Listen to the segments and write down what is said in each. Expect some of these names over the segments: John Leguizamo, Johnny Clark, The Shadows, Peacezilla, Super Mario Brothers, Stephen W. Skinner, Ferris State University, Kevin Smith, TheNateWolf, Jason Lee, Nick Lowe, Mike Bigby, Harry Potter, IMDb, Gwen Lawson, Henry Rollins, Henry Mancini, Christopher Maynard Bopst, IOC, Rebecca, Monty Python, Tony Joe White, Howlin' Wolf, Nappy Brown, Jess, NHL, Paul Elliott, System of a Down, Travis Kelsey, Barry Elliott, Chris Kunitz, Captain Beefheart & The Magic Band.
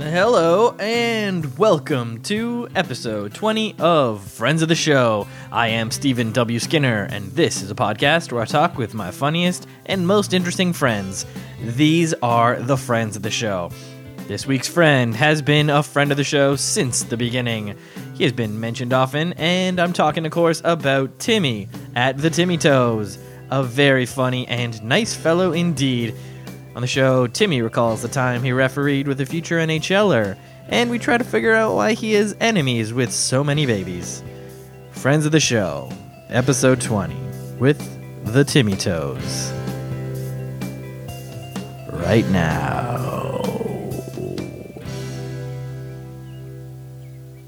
Hello and welcome to episode 20 of Friends of the Show. I am Stephen W. Skinner, and this is a podcast where I talk with my funniest and most interesting friends. These are the Friends of the Show. This week's friend has been a friend of the show since the beginning. He has been mentioned often, and I'm talking, of course, about Timmy at the Timmy Toes, a very funny and nice fellow indeed. On the show, Timmy recalls the time he refereed with a future NHLer, and we try to figure out why he is enemies with so many babies. Friends of the Show, episode 20, with the Timmy Toes. Right now.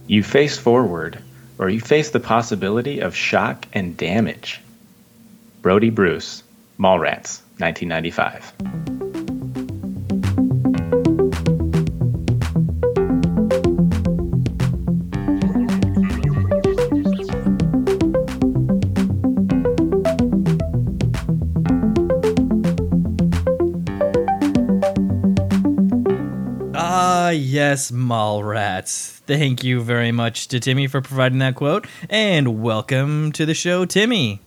You face forward, or you face the possibility of shock and damage. Brody Bruce, Mallrats, 1995. Yes, Mallrats. Thank you very much to Timmy for providing that quote, and welcome to the show, Timmy.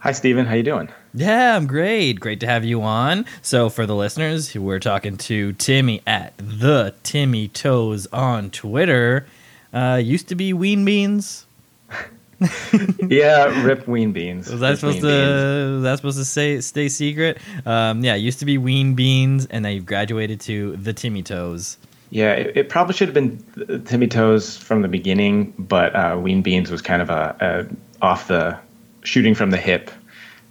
Hi, Steven. How you doing? Yeah, I'm great. Great to have you on. So for the listeners, we're talking to Timmy at the Timmy Toes on Twitter. Used to be Ween Beans. Yeah, rip Ween Beans. Was that supposed to stay secret? Yeah, used to be Ween Beans, and now you've graduated to the Timmy Toes. Yeah, it probably should have been Timmy Toes from the beginning, but Ween Beans was kind of a off the shooting from the hip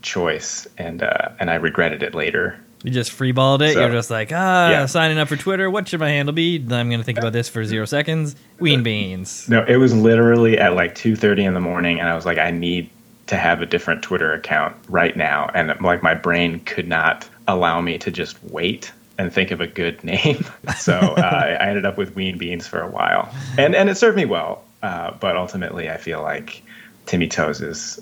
choice, and I regretted it later. You just freeballed it. So, you're just like, signing up for Twitter. What should my handle be? I'm going to think about this for 0 seconds. Ween Beans. No, it was literally at like 2:30 in the morning, and I was like, I need to have a different Twitter account right now, and like my brain could not allow me to just wait and think of a good name. So I ended up with Ween Beans for a while, and it served me well. But ultimately, I feel like Timmy Toes is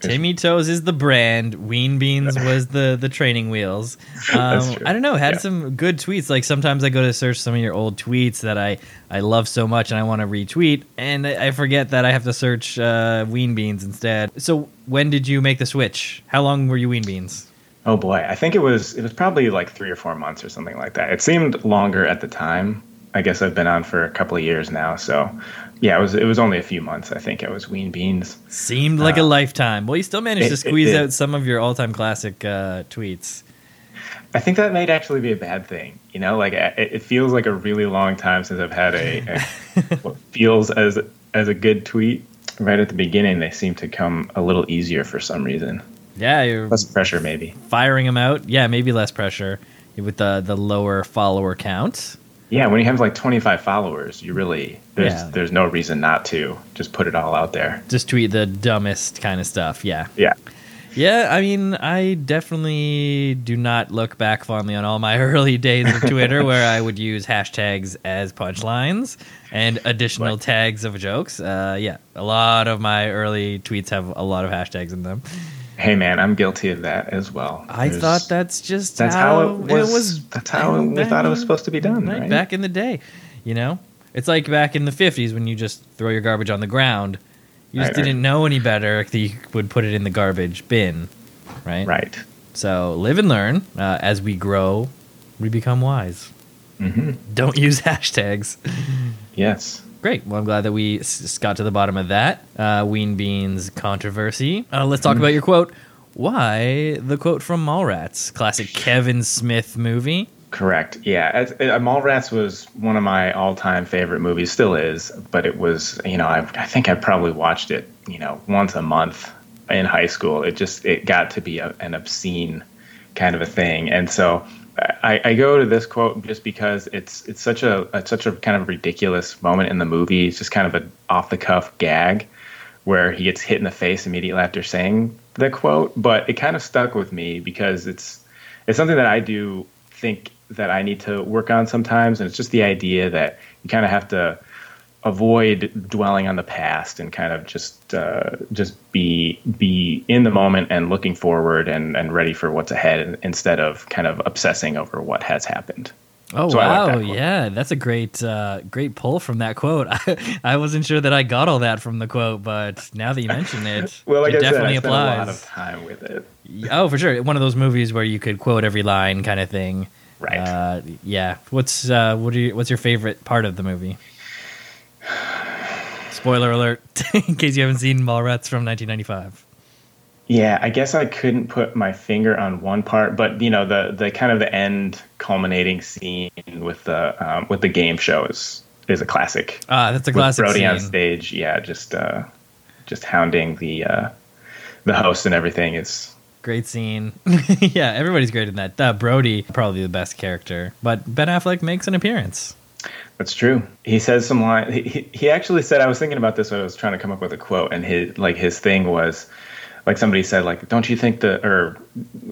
Timmy Toes is the brand. Ween Beans was the training wheels. I don't know. Had some good tweets. Like sometimes I go to search some of your old tweets that I love so much and I want to retweet, and I forget that I have to search Ween Beans instead. So when did you make the switch? How long were you Ween Beans? Oh boy, I think it was probably like 3 or 4 months or something like that. It seemed longer at the time. I guess I've been on for a couple of years now, so. Yeah, it was only a few months, I think. I was Ween Beans. Seemed like a lifetime. Well, you still managed to squeeze out some of your all-time classic tweets. I think that might actually be a bad thing. You know, like it feels like a really long time since I've had a what feels as a good tweet. Right at the beginning, they seem to come a little easier for some reason. Yeah, you're less pressure maybe. Firing them out. Yeah, maybe less pressure with the lower follower count. Yeah, when you have like 25 followers, you really there's no reason not to just put it all out there. Just tweet the dumbest kind of stuff. Yeah. Yeah. Yeah, I mean, I definitely do not look back fondly on all my early days of Twitter where I would use hashtags as punchlines and additional tags of jokes. Yeah, a lot of my early tweets have a lot of hashtags in them. Hey man, I'm guilty of that as well. I thought that's how we thought it was supposed to be done, right? Back in the day, you know, it's like back in the 50s when you just throw your garbage on the ground. You just didn't know any better that you would put it in the garbage bin, right? Right. So live and learn. As we grow, we become wise. Mm-hmm. Don't use hashtags. Yes. Great. Well, I'm glad that we got to the bottom of that Ween Beans controversy. Let's talk about your quote. Why the quote from Mallrats, classic Kevin Smith movie? Correct. Yeah, Mallrats was one of my all-time favorite movies. Still is, but it was. You know, I think I probably watched it. You know, once a month in high school. It got to be an obscene kind of a thing, and so. I go to this quote just because it's such a kind of ridiculous moment in the movie. It's just kind of an off-the-cuff gag where he gets hit in the face immediately after saying the quote. But it kind of stuck with me because it's something that I do think that I need to work on sometimes. And it's just the idea that you kind of have to avoid dwelling on the past and kind of just be in the moment and looking forward and ready for what's ahead instead of kind of obsessing over what has happened. Oh, so wow. That yeah, that's a great great pull from that quote. I wasn't sure that I got all that from the quote, but now that you mention it, well, like it definitely applies. I spent a lot of time with it. Oh, for sure. One of those movies where you could quote every line kind of thing. Right. Yeah. What's your favorite part of the movie? Spoiler alert, in case you haven't seen Mallrats from 1995. Yeah, I guess I couldn't put my finger on one part, but you know, the kind of the end culminating scene with the game show is a classic. That's a classic. With Brody scene on stage, yeah, just hounding the host and everything is great scene. Yeah, everybody's great in that. Brody probably the best character, but Ben Affleck makes an appearance. That's true. He says some line. He actually said, I was thinking about this when I was trying to come up with a quote, and his thing was. Like somebody said, like, don't you think or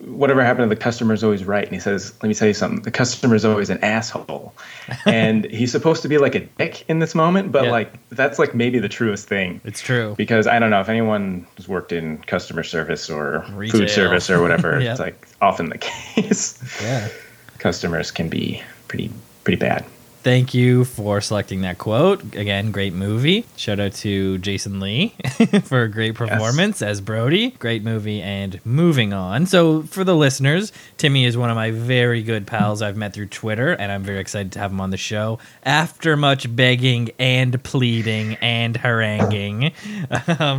whatever happened to the customer's always right? And he says, let me tell you something. The customer's always an asshole. And he's supposed to be like a dick in this moment, but yeah. Like, that's like maybe the truest thing. It's true. Because I don't know if anyone has worked in customer service or retail, food service or whatever. Yeah. It's like often the case. Yeah. Customers can be pretty bad. Thank you for selecting that quote. Again, great movie. Shout out to Jason Lee for a great performance as Brody. Great movie, and moving on. So for the listeners, Timmy is one of my very good pals I've met through Twitter, and I'm very excited to have him on the show. After much begging and pleading and haranguing.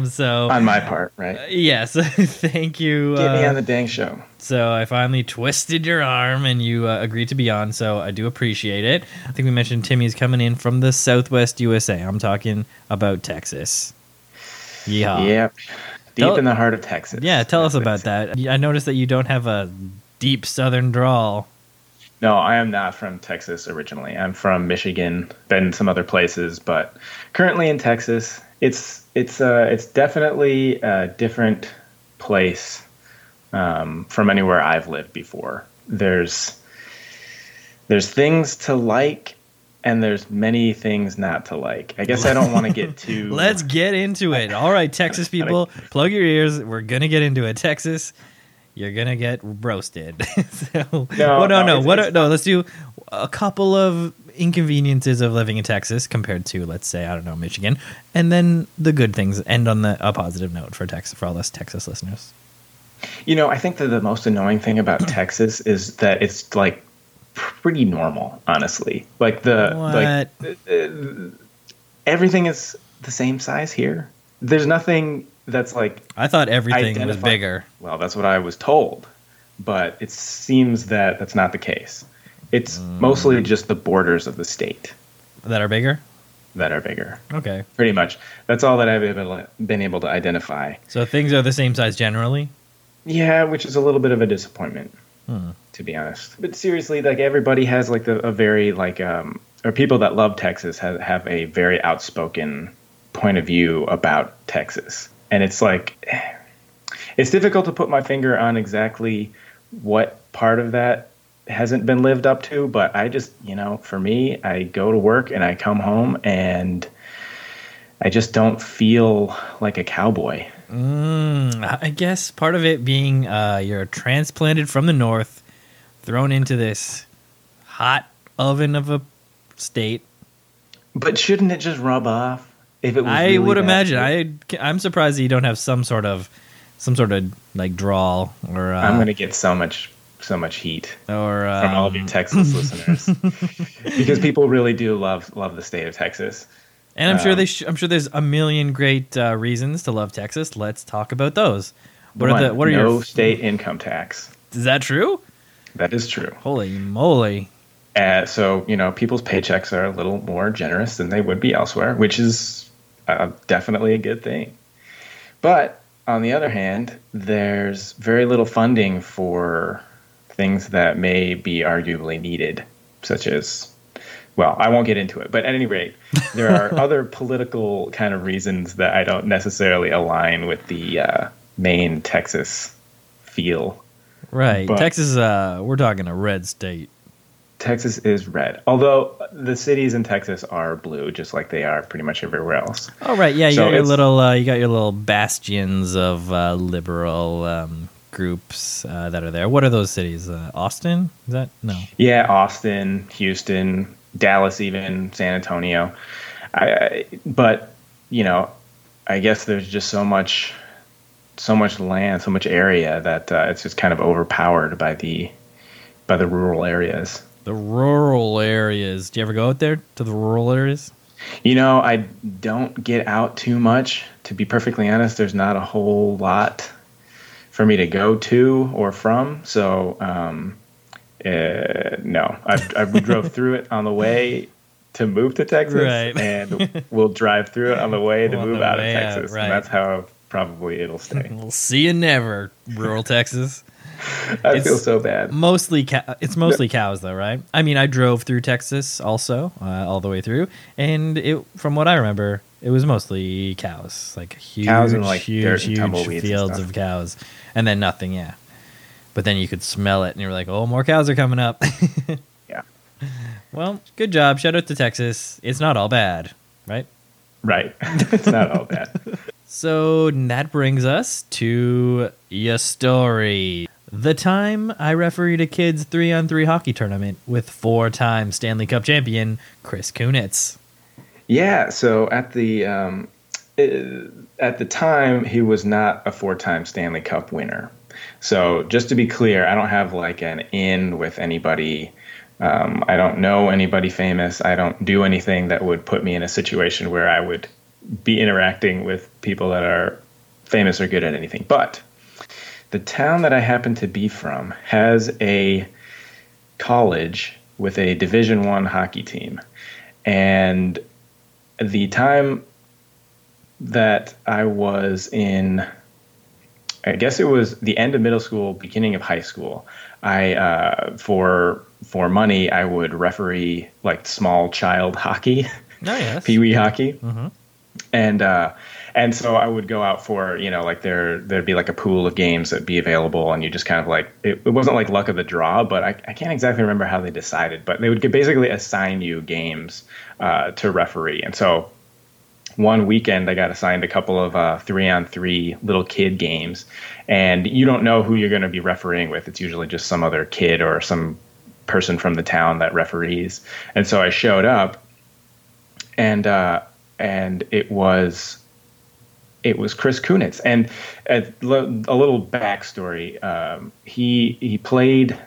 So on my part, right? Yes. Thank you. Get me on the dang show. So I finally twisted your arm and you agreed to be on, so I do appreciate it. I think we mentioned Timmy's coming in from the Southwest USA. I'm talking about Texas. Yeehaw. Yep. Deep in the heart of Texas. Yeah, tell us about that. I noticed that you don't have a deep Southern drawl. No, I am not from Texas originally. I'm from Michigan, been some other places, but currently in Texas. It's definitely a different place. From anywhere I've lived before. There's things to like, and there's many things not to like. I guess I don't want to get too... Let's get into it. All right, Texas people, plug your ears. We're going to get into it. Texas, you're going to get roasted. Let's do a couple of inconveniences of living in Texas compared to, let's say, I don't know, Michigan, and then the good things end on a positive note for all us Texas listeners. You know, I think that the most annoying thing about Texas is that it's like pretty normal, honestly. Like everything is the same size here. There's nothing that's like. I thought everything was bigger. Well, that's what I was told, but it seems that that's not the case. It's mostly just the borders of the state that are bigger. Okay, pretty much. That's all that I've been able to identify. So things are the same size generally. Yeah, which is a little bit of a disappointment, to be honest. But seriously, like everybody has like a very like or people that love Texas have a very outspoken point of view about Texas, and it's like it's difficult to put my finger on exactly what part of that hasn't been lived up to. But I just, you know, for me, I go to work and I come home and I just don't feel like a cowboy. I guess part of it being you're transplanted from the north, thrown into this hot oven of a state. But shouldn't it just rub off? If it was, I really would imagine. I'm surprised that you don't have some sort of like drawl. Or I'm going to get so much heat or from all of you Texas listeners, because people really do love the state of Texas. And I'm sure I'm sure there's a million great reasons to love Texas. Let's talk about those. What are no your state income tax? Is that true? That is true. Holy moly! So you know, people's paychecks are a little more generous than they would be elsewhere, which is definitely a good thing. But on the other hand, there's very little funding for things that may be arguably needed, such as. Well, I won't get into it, but at any rate, there are other political kind of reasons that I don't necessarily align with the main Texas feel. Right. But Texas, we're talking a red state. Texas is red, although the cities in Texas are blue, just like they are pretty much everywhere else. Oh, right. Yeah, you got your little bastions of liberal groups that are there. What are those cities? Austin? Is that? No. Yeah, Austin, Houston, Dallas, even San Antonio. But you know, I guess there's just so much land, so much area that it's just kind of overpowered by the rural areas. The rural areas. Do you ever go out there to the rural areas? You know, I don't get out too much. To be perfectly honest, there's not a whole lot for me to go to or from. So, no. We drove through it on the way to move to Texas. Right. And we'll drive through it on the way to move out of Texas. Right. And that's how probably it'll stay. We'll see you never, rural Texas. I feel so bad. It's mostly cows, though, right? I mean, I drove through Texas also, all the way through, and from what I remember, it was mostly cows, like huge fields of cows, and then nothing. Yeah, but then you could smell it, and you were like, "Oh, more cows are coming up." Yeah. Well, good job. Shout out to Texas. It's not all bad, right? Right. It's not all bad. So that brings us to your story. The time I refereed a kids 3-on-3 hockey tournament with 4-time Stanley Cup champion Chris Kunitz. Yeah, so at the time he was not a 4-time Stanley Cup winner. So just to be clear, I don't have like an in with anybody. I don't know anybody famous. I don't do anything that would put me in a situation where I would be interacting with people that are famous or good at anything. But the town that I happen to be from has a college with a Division I hockey team. And the time that I was in, I guess it was the end of middle school, beginning of high school, I for money, I would referee like small child hockey, peewee hockey. Mm-hmm. And so I would go out for, you know, like there'd be like a pool of games that'd be available, and you just kind of like, it wasn't like luck of the draw, but I can't exactly remember how they decided, but they would basically assign you games to referee. And so one weekend I got assigned a couple of 3-on-3 little kid games, and you don't know who you're going to be refereeing with. It's usually just some other kid or some person from the town that referees. And so I showed up, and it was Chris Kunitz. And a little backstory: he played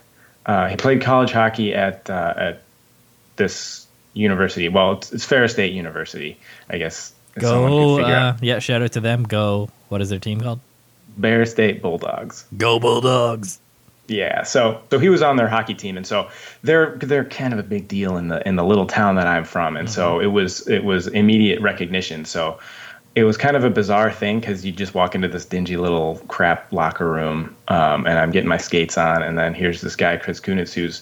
college hockey at this university. Well, it's Ferris State University, I guess. Go, yeah! Shout out to them. Go. What is their team called? Bear State Bulldogs. Go Bulldogs! Yeah. So he was on their hockey team, and so they're kind of a big deal in the little town that I'm from, and mm-hmm. So it was immediate recognition. So it was kind of a bizarre thing because you just walk into this dingy little crap locker room, and I'm getting my skates on, and then here's this guy Chris Kunitz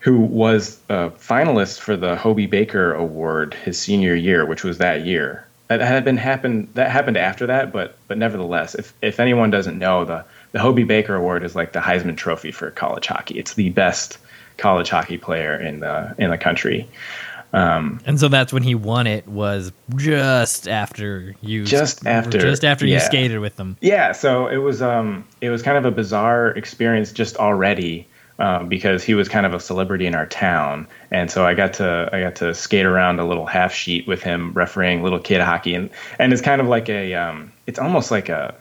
who was a finalist for the Hobey Baker Award his senior year, which was that year. That happened after that, but nevertheless, if anyone doesn't know, the Hobey Baker Award is like the Heisman Trophy for college hockey. It's the best college hockey player in the country. And so that's when he won it, was just after you skated with them. Yeah, so it was kind of a bizarre experience just already. Because he was kind of a celebrity in our town, and so I got to skate around a little half sheet with him refereeing little kid hockey, and it's kind of like a it's almost like a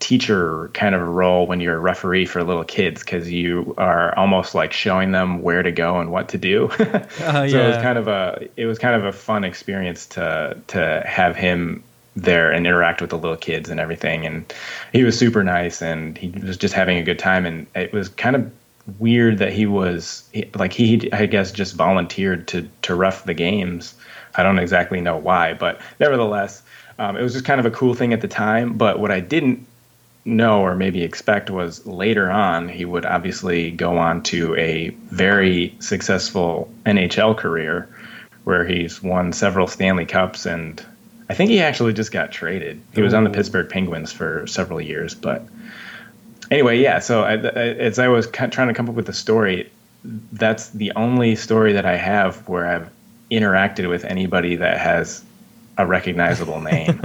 teacher kind of role when you're a referee for little kids, because you are almost like showing them where to go and what to do. So it was kind of a fun experience to have him there and interact with the little kids and everything, and he was super nice, and he was just having a good time. And it was kind of weird that he was like, he I guess just volunteered to ref the games. I don't exactly know why, but nevertheless, it was just kind of a cool thing at the time. But what I didn't know or maybe expect was later on he would obviously go on to a very successful NHL career where he's won several Stanley Cups, and I think he actually just got traded. He was on the Pittsburgh Penguins for several years. But anyway, yeah, so as I was trying to come up with a story, that's the only story that I have where I've interacted with anybody that has a recognizable name.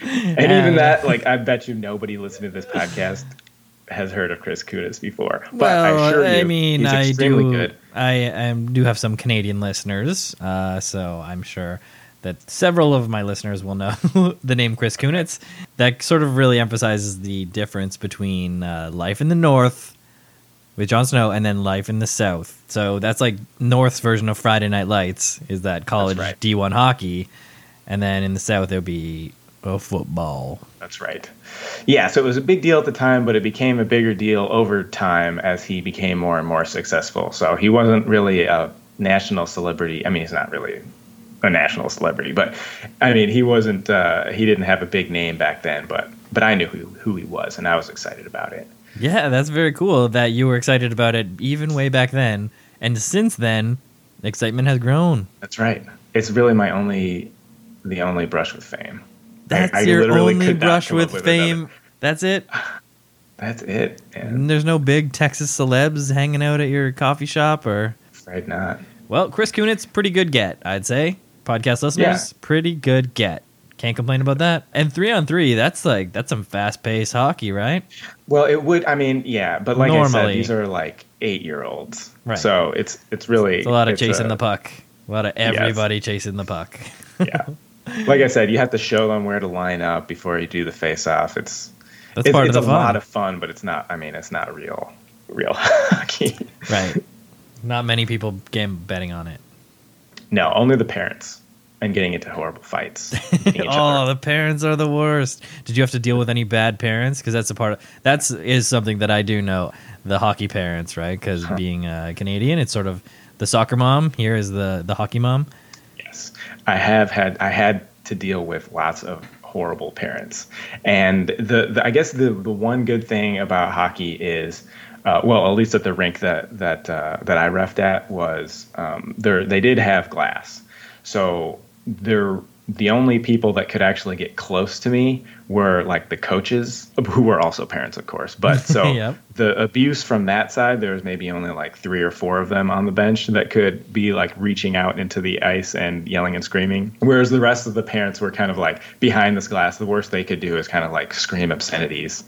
And even that, like, I bet you nobody listening to this podcast has heard of Chris Kunitz before. But well, I assure you, he's extremely good. I do have some Canadian listeners, so I'm sure that several of my listeners will know the name Chris Kunitz. That sort of really emphasizes the difference between life in the North with Jon Snow and then life in the South. So that's like North's version of Friday Night Lights, is that college D1 hockey, and then in the South it would be football. That's right. Yeah, so it was a big deal at the time, but it became a bigger deal over time as he became more and more successful. So he wasn't really a national celebrity. I mean, he's not really a national celebrity, but I mean, he wasn't. He didn't have a big name back then, but I knew who he was, and I was excited about it. Yeah, that's very cool that you were excited about it even way back then, and since then, excitement has grown. That's right. It's really the only brush with fame. That's your only brush with fame. Another. That's it. That's it, man. And there's no big Texas celebs hanging out at your coffee shop, or afraid not. Well, Chris Kunitz, pretty good get, I'd say. Podcast listeners, pretty good get. Can't complain about that. And 3-on-3, that's some fast-paced hockey, right? Well, it would. I mean, yeah, but like normally, I said, these are like 8-year-olds, right? So it's really it's a lot of chasing the puck, a lot of everybody chasing the puck. Yeah. Like I said, you have to show them where to line up before you do the face-off. It's part of the fun. Lot of fun, but it's not. I mean, it's not real hockey, right? Not many people betting on it. No, only the parents, and getting into horrible fights. Oh, the parents are the worst. Did you have to deal with any bad parents? Because that's a part of is something that I do know. The hockey parents, right? Because being Canadian, it's sort of the soccer mom. Here is the hockey mom. I had to deal with lots of horrible parents, and I guess the one good thing about hockey is, well, at least at the rink that I reffed at was they did have glass, so the only people that could actually get close to me were like the coaches, who were also parents, of course. But so the abuse from that side, there was maybe only like 3 or 4 of them on the bench that could be like reaching out into the ice and yelling and screaming. Whereas the rest of the parents were kind of like behind this glass. The worst they could do is kind of like scream obscenities,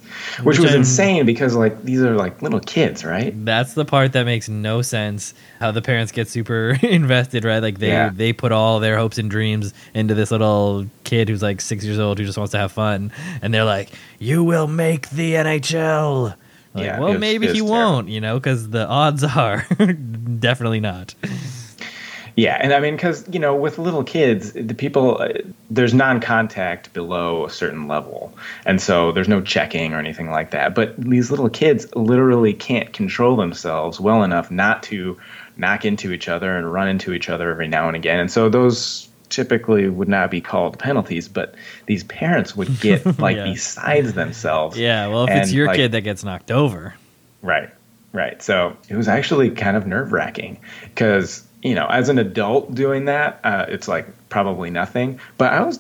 which was insane because like these are like little kids, right? That's the part that makes no sense. How the parents get super invested, right? Like they put all their hopes and dreams into this little kid who's like 6 years old who just wants to have fun, and they're like, "You will make the NHL." Like, well, maybe he won't, because the odds are definitely not. Yeah, and I mean, because with little kids, the people there's non-contact below a certain level, and so there's no checking or anything like that. But these little kids literally can't control themselves well enough not to knock into each other and run into each other every now and again, and so those typically would not be called penalties, but these parents would get like besides themselves. Yeah, well, if it's your kid that gets knocked over. Right. So it was actually kind of nerve-wracking because, as an adult doing that, it's like probably nothing. But I was,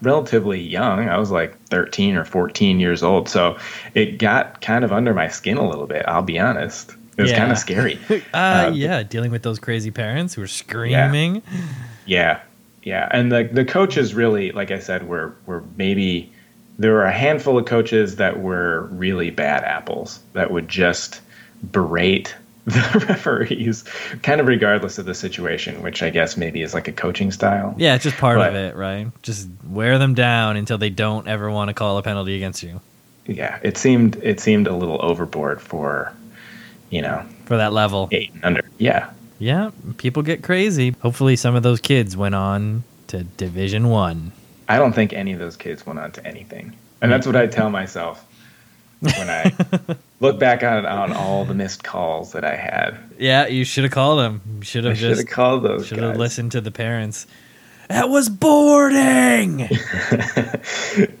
relatively young. I was like 13 or 14 years old. So it got kind of under my skin a little bit, I'll be honest. It was kind of scary. Dealing with those crazy parents who are screaming. Yeah. Yeah, and the coaches really, like I said, were maybe there were a handful of coaches that were really bad apples that would just berate the referees, kind of regardless of the situation, which I guess maybe is like a coaching style. Yeah, it's just part of it, right? Just wear them down until they don't ever want to call a penalty against you. Yeah, it seemed a little overboard for, for that level 8 and under. Yeah. Yeah, people get crazy. Hopefully some of those kids went on to Division I. I don't think any of those kids went on to anything. And that's what I tell myself when I look back on all the missed calls that I had. Yeah, you should have called them. You should have just called those guys. Should have listened to the parents. That was boarding!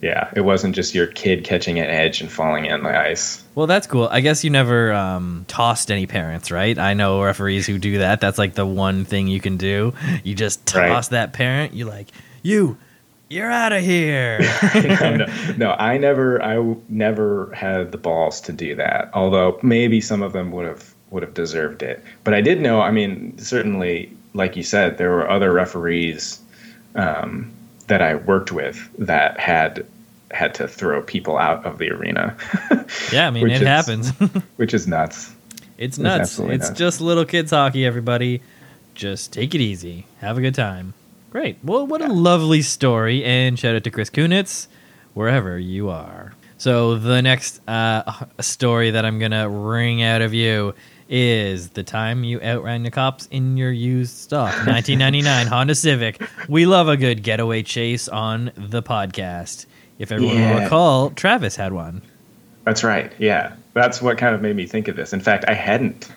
Yeah, it wasn't just your kid catching an edge and falling in the ice. Well, that's cool. I guess you never tossed any parents, right? I know referees who do that. That's like the one thing you can do. You just toss that parent. You're like, you're out of here. No, I never had the balls to do that. Although maybe some of them would have deserved it. But I did know, I mean, certainly, like you said, there were other referees that I worked with that had had to throw people out of the arena. Yeah, I mean, it happens. Which is nuts. It's nuts. It's nuts. Just little kids hockey, everybody. Just take it easy. Have a good time. Great. Well, what a lovely story. And shout out to Chris Kunitz, wherever you are. So the next story that I'm going to wring out of you is the time you outran the cops in your used stock. 1999 Honda Civic. We love a good getaway chase on the podcast. If everyone will recall, Travis had one. That's right. Yeah. That's what kind of made me think of this. In fact, I hadn't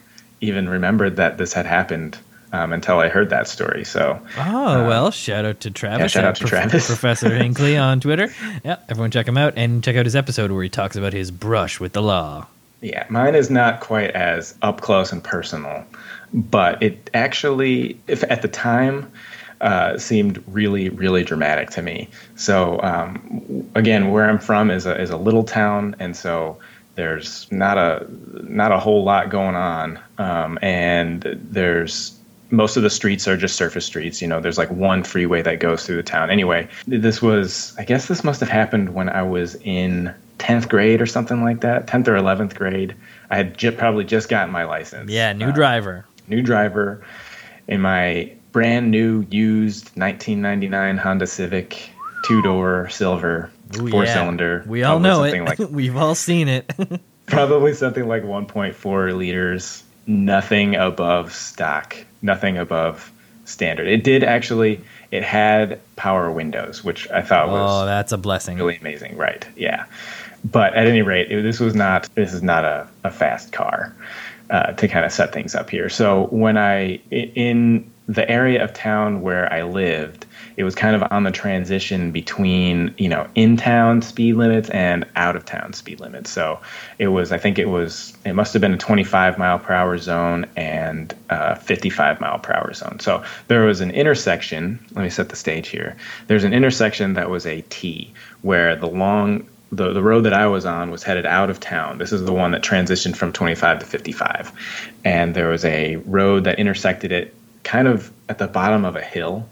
even remembered that this had happened until I heard that story. So, well, shout out to Travis. Yeah, shout out to Travis. Professor Hinckley on Twitter. Yeah, everyone check him out and check out his episode where he talks about his brush with the law. Yeah, mine is not quite as up close and personal, but it actually, if at the time, seemed really, really dramatic to me. So, again, where I'm from is a little town, and so there's not a whole lot going on, and there's most of the streets are just surface streets. You know, there's like one freeway that goes through the town. Anyway, I guess this must have happened when I was in 10th grade or something like that, 10th or 11th grade. I had probably just gotten my license. Yeah, new driver in my brand new used 1999 Honda Civic, two-door, silver. Ooh, four-cylinder. We all know it. We've all seen it. Probably something like 1.4 liters, nothing above stock, nothing above standard. It did actually, it had power windows, which I thought was... Oh, that's a blessing. Really amazing, right, yeah. But at any rate, this is not a fast car to kind of set things up here. So when in the area of town where I lived, it was kind of on the transition between, you know, in-town speed limits and out-of-town speed limits. So it must have been a 25-mile-per-hour zone and a 55-mile-per-hour zone. So there was an intersection. Let me set the stage here. There's an intersection that was a T, where the road that I was on was headed out of town. This is the one that transitioned from 25 to 55. And there was a road that intersected it kind of at the bottom of a hill.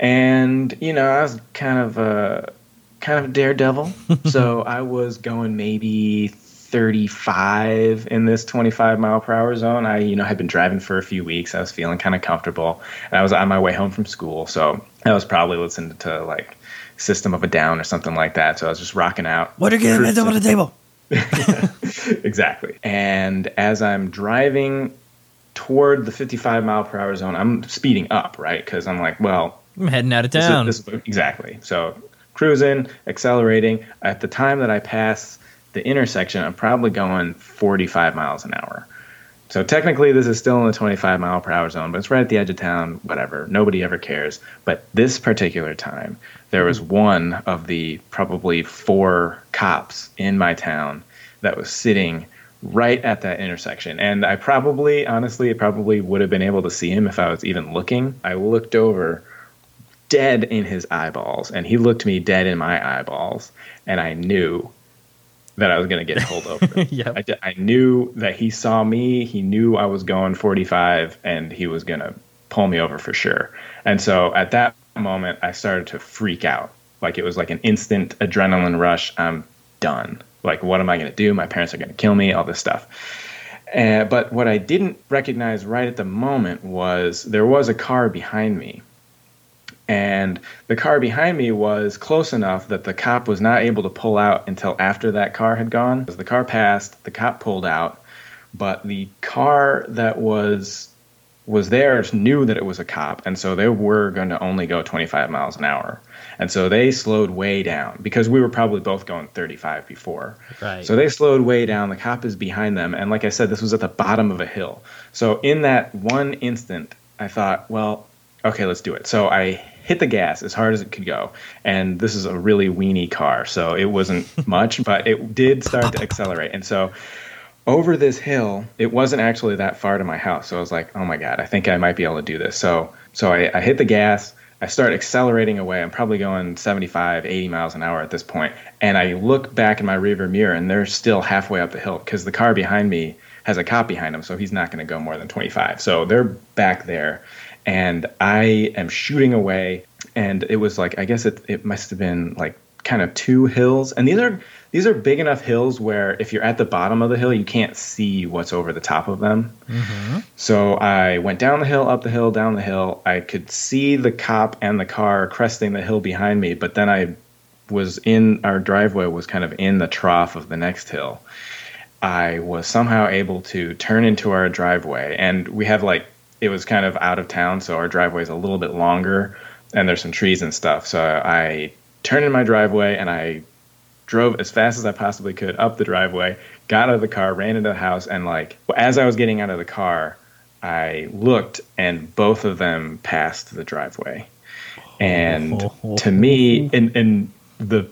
And, you know, I was kind of a daredevil. So I was going maybe 35 in this 25-mile-per-hour zone. I, you know, had been driving for a few weeks. I was feeling kind of comfortable. And I was on my way home from school. So I was probably listening to, like, System of a Down or something like that. So I was just rocking out. What are you getting on the table? Exactly. And as I'm driving toward the 55-mile-per-hour zone, I'm speeding up, right? Because I'm like, well, I'm heading out of town. Exactly. So cruising, accelerating. At the time that I pass the intersection, I'm probably going 45 miles an hour. So technically, this is still in the 25-mile-per-hour zone, but it's right at the edge of town, whatever. Nobody ever cares. But this particular time, there was one of the probably four cops in my town that was sitting right at that intersection. And I honestly would have been able to see him if I was even looking. I looked over dead in his eyeballs, and he looked me dead in my eyeballs, and I knew that I was going to get pulled over. Yep. I knew that he saw me. He knew I was going 45, and he was going to pull me over for sure. And so at that moment, I started to freak out. Like, it was like an instant adrenaline rush. I'm done. Like, what am I going to do? My parents are going to kill me, all this stuff. But what I didn't recognize right at the moment was there was a car behind me. And the car behind me was close enough that the cop was not able to pull out until after that car had gone. As the car passed, the cop pulled out. But the car that was there knew that it was a cop, and so they were going to only go 25 miles an hour. And so they slowed way down, because we were probably both going 35 before. Right. So they slowed way down. The cop is behind them. And like I said, this was at the bottom of a hill. So in that one instant, I thought, well, okay, let's do it. So I hit the gas as hard as it could go. And this is a really weenie car, so it wasn't much, but it did start to accelerate. And so over this hill, it wasn't actually that far to my house. So I was like, oh, my God, I think I might be able to do this. So I hit the gas. I start accelerating away. I'm probably going 75, 80 miles an hour at this point. And I look back in my rearview mirror, and they're still halfway up the hill, because the car behind me has a cop behind him, so he's not going to go more than 25. So they're back there, and I am shooting away. And it was like, I guess it must have been like kind of two hills. And these are big enough hills where if you're at the bottom of the hill, you can't see what's over the top of them. Mm-hmm. So I went down the hill, up the hill, down the hill. I could see the cop and the car cresting the hill behind me, but then I was in our driveway, was kind of in the trough of the next hill. I was somehow able to turn into our driveway, and we have it was kind of out of town, so our driveway is a little bit longer, and there's some trees and stuff. So I turned in my driveway, and I drove as fast as I possibly could up the driveway, got out of the car, ran into the house, and as I was getting out of the car, I looked, and both of them passed the driveway. And to me, and the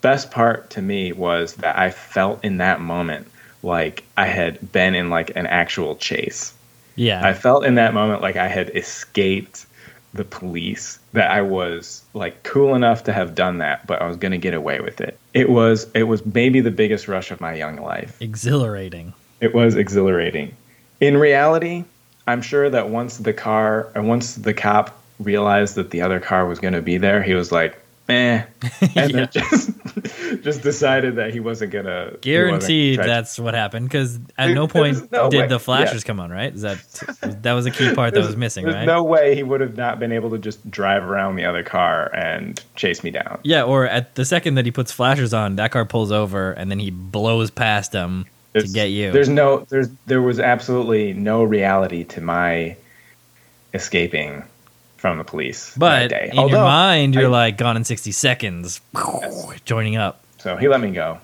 best part to me was that I felt in that moment like I had been in an actual chase. Yeah. I felt in that moment like I had escaped the police, that I was cool enough to have done that, but I was going to get away with it. It was maybe the biggest rush of my young life. Exhilarating. It was exhilarating. In reality, I'm sure that once the cop realized that the other car was going to be there, he was like, eh. And yeah. Then just decided that he wasn't going to. Guaranteed that's what happened, because at no point did the flashers come on, right? Is that was a key part that was missing, right? There's no way he would have not been able to just drive around the other car and chase me down. Yeah, or at the second that he puts flashers on, that car pulls over, and then he blows past him to get you. There was absolutely no reality to my escaping from the police. But day. In your mind, you're gone in 60 seconds, joining up. So he let me go,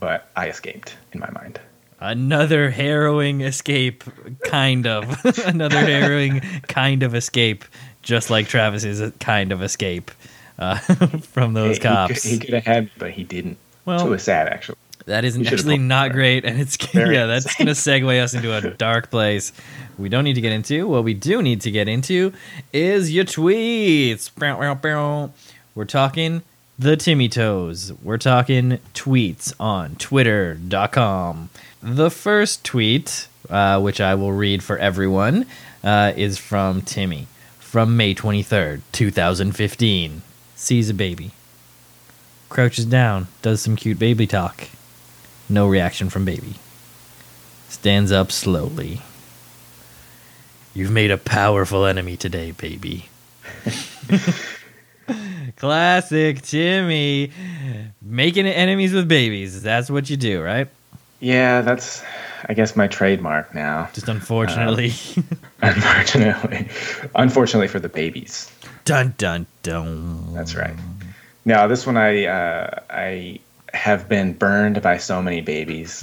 but I escaped in my mind. Another harrowing escape, kind of. Another harrowing kind of escape, just like Travis's kind of escape from those cops. He could have had, but he didn't. Well, so it was sad, actually. That isn't actually not great, and it's that's going to segue us into a dark place. We don't need to get into. What we do need to get into is your tweets. We're talking the Timmy Toes. We're talking tweets on Twitter.com. The first tweet, which I will read for everyone, is from Timmy from May 23rd, 2015. Sees a baby. Crouches down, does some cute baby talk. No reaction from baby. Stands up slowly. You've made a powerful enemy today, baby. Classic Timmy. Making enemies with babies. That's what you do, right? Yeah, that's, I guess, my trademark now. Just unfortunately. Unfortunately. Unfortunately for the babies. Dun, dun, dun. That's right. Now, this one I have been burned by so many babies.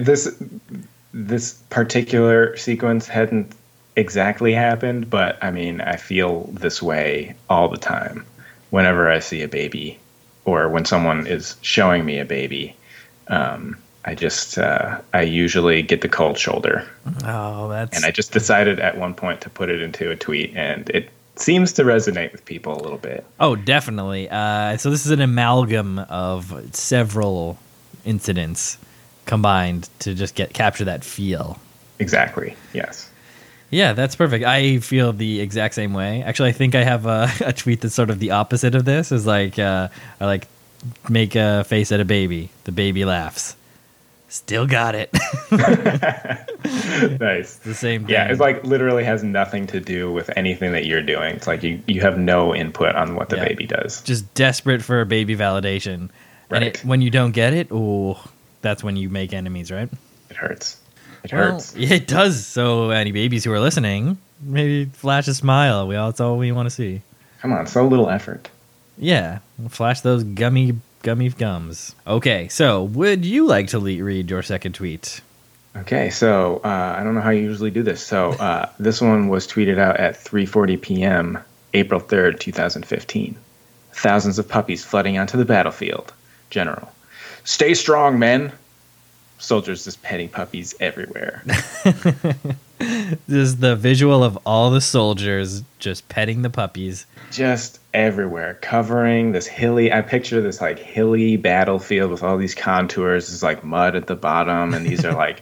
This particular sequence hadn't exactly happened, but I mean, I feel this way all the time. Whenever I see a baby, or when someone is showing me a baby, I usually get the cold shoulder. And I just decided at one point to put it into a tweet, and it seems to resonate with people a little bit. Oh, definitely. So this is an amalgam of several incidents combined to just capture that feel. Exactly. Yes. Yeah, that's perfect. I feel the exact same way. Actually, I think I have a tweet that's sort of the opposite of this. Is I make a face at a baby. The baby laughs. Still got it. Nice. The same thing. Yeah, it's literally has nothing to do with anything that you're doing. It's you have no input on what the baby does. Just desperate for baby validation. Right. And when you don't get it, that's when you make enemies, right? It hurts. It hurts. It does. So any babies who are listening, maybe flash a smile. That's all we want to see. Come on, so little effort. Yeah, flash those gummy gums. Okay, so would you like to read your second tweet? Okay, so I don't know how you usually do this. So this one was tweeted out at 3:40 p.m., April 3rd, 2015. Thousands of puppies flooding onto the battlefield. General. Stay strong, men. Soldiers just petting puppies everywhere. This is the visual of all the soldiers just petting the puppies. Just everywhere, covering this hilly. I picture this hilly battlefield with all these contours. It's mud at the bottom, and these are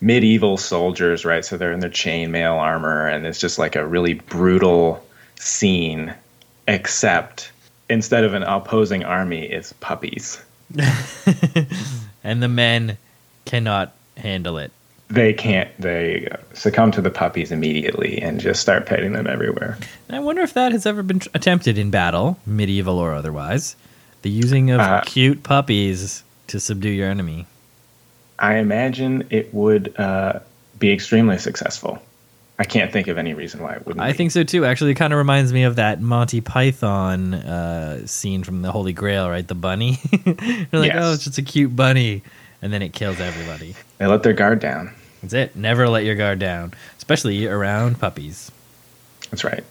medieval soldiers, right? So they're in their chainmail armor, and it's just a really brutal scene, except instead of an opposing army, it's puppies. And the men cannot handle it. They can't. They succumb to the puppies immediately and just start petting them everywhere. And I wonder if that has ever been attempted in battle, medieval or otherwise. The using of cute puppies to subdue your enemy. I imagine it would be extremely successful. I can't think of any reason why it wouldn't. I think so, too. Actually, it kind of reminds me of that Monty Python scene from the Holy Grail, right? The bunny. They're like, yes. Oh, it's just a cute bunny. And then it kills everybody. They let their guard down. That's it. Never let your guard down, especially around puppies. That's right.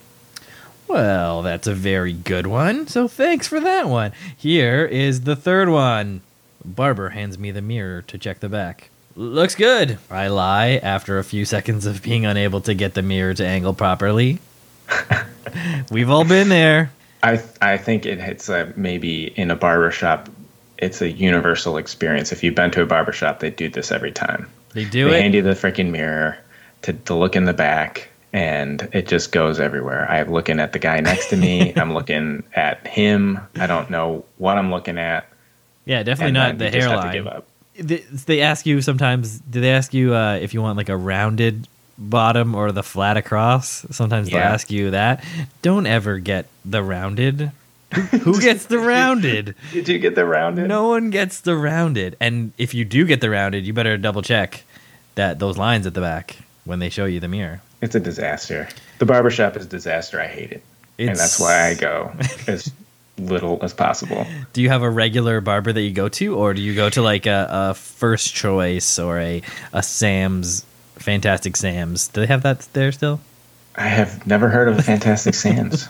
Well, that's a very good one. So thanks for that one. Here is the third one. Barber hands me the mirror to check the back. Looks good. I lie after a few seconds of being unable to get the mirror to angle properly. We've all been there. I think it's maybe in a barbershop. It's a universal experience. If you've been to a barbershop, they do this every time. They do it? They hand you the freaking mirror to look in the back, and it just goes everywhere. I'm looking at the guy next to me. I'm looking at him. I don't know what I'm looking at. Yeah, definitely not the hairline. Have to give up. They ask you sometimes, do they ask you if you want like a rounded bottom or the flat across? Sometimes they'll ask you that. Don't ever get the rounded. Who gets the rounded? Did you get the rounded? No one gets the rounded. And if you do get the rounded, you better double check that those lines at the back when they show you the mirror. It's a disaster. The barbershop is a disaster. I hate it. And that's why I go as little as possible. Do you have a regular barber that you go to, or do you go to like a First Choice or a Sam's, Fantastic Sam's? Do they have that there still? I have never heard of Fantastic Sam's.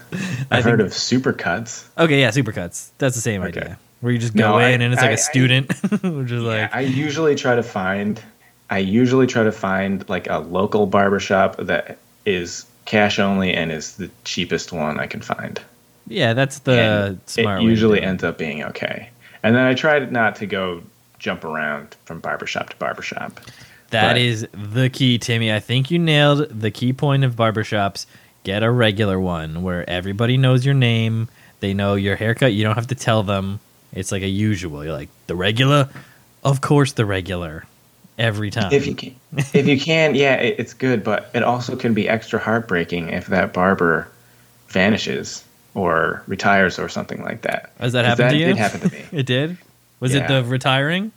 I've heard of Supercuts. Okay, yeah, Supercuts. That's the same idea. Where you just go in and it's like a student. I usually try to find like a local barbershop that is cash only and is the cheapest one I can find. Yeah, that's the smart way. It usually ends up being okay. And then I try not to go jump around from barbershop to barbershop. That is the key, Timmy. I think you nailed the key point of barbershops. Get a regular one where everybody knows your name. They know your haircut. You don't have to tell them. It's like a usual. You're like, the regular? Of course the regular. Every time. If you can, yeah, it's good. But it also can be extra heartbreaking if that barber vanishes or retires or something like that. Has that happened to you? It did happen to me. It did? Was it the retiring?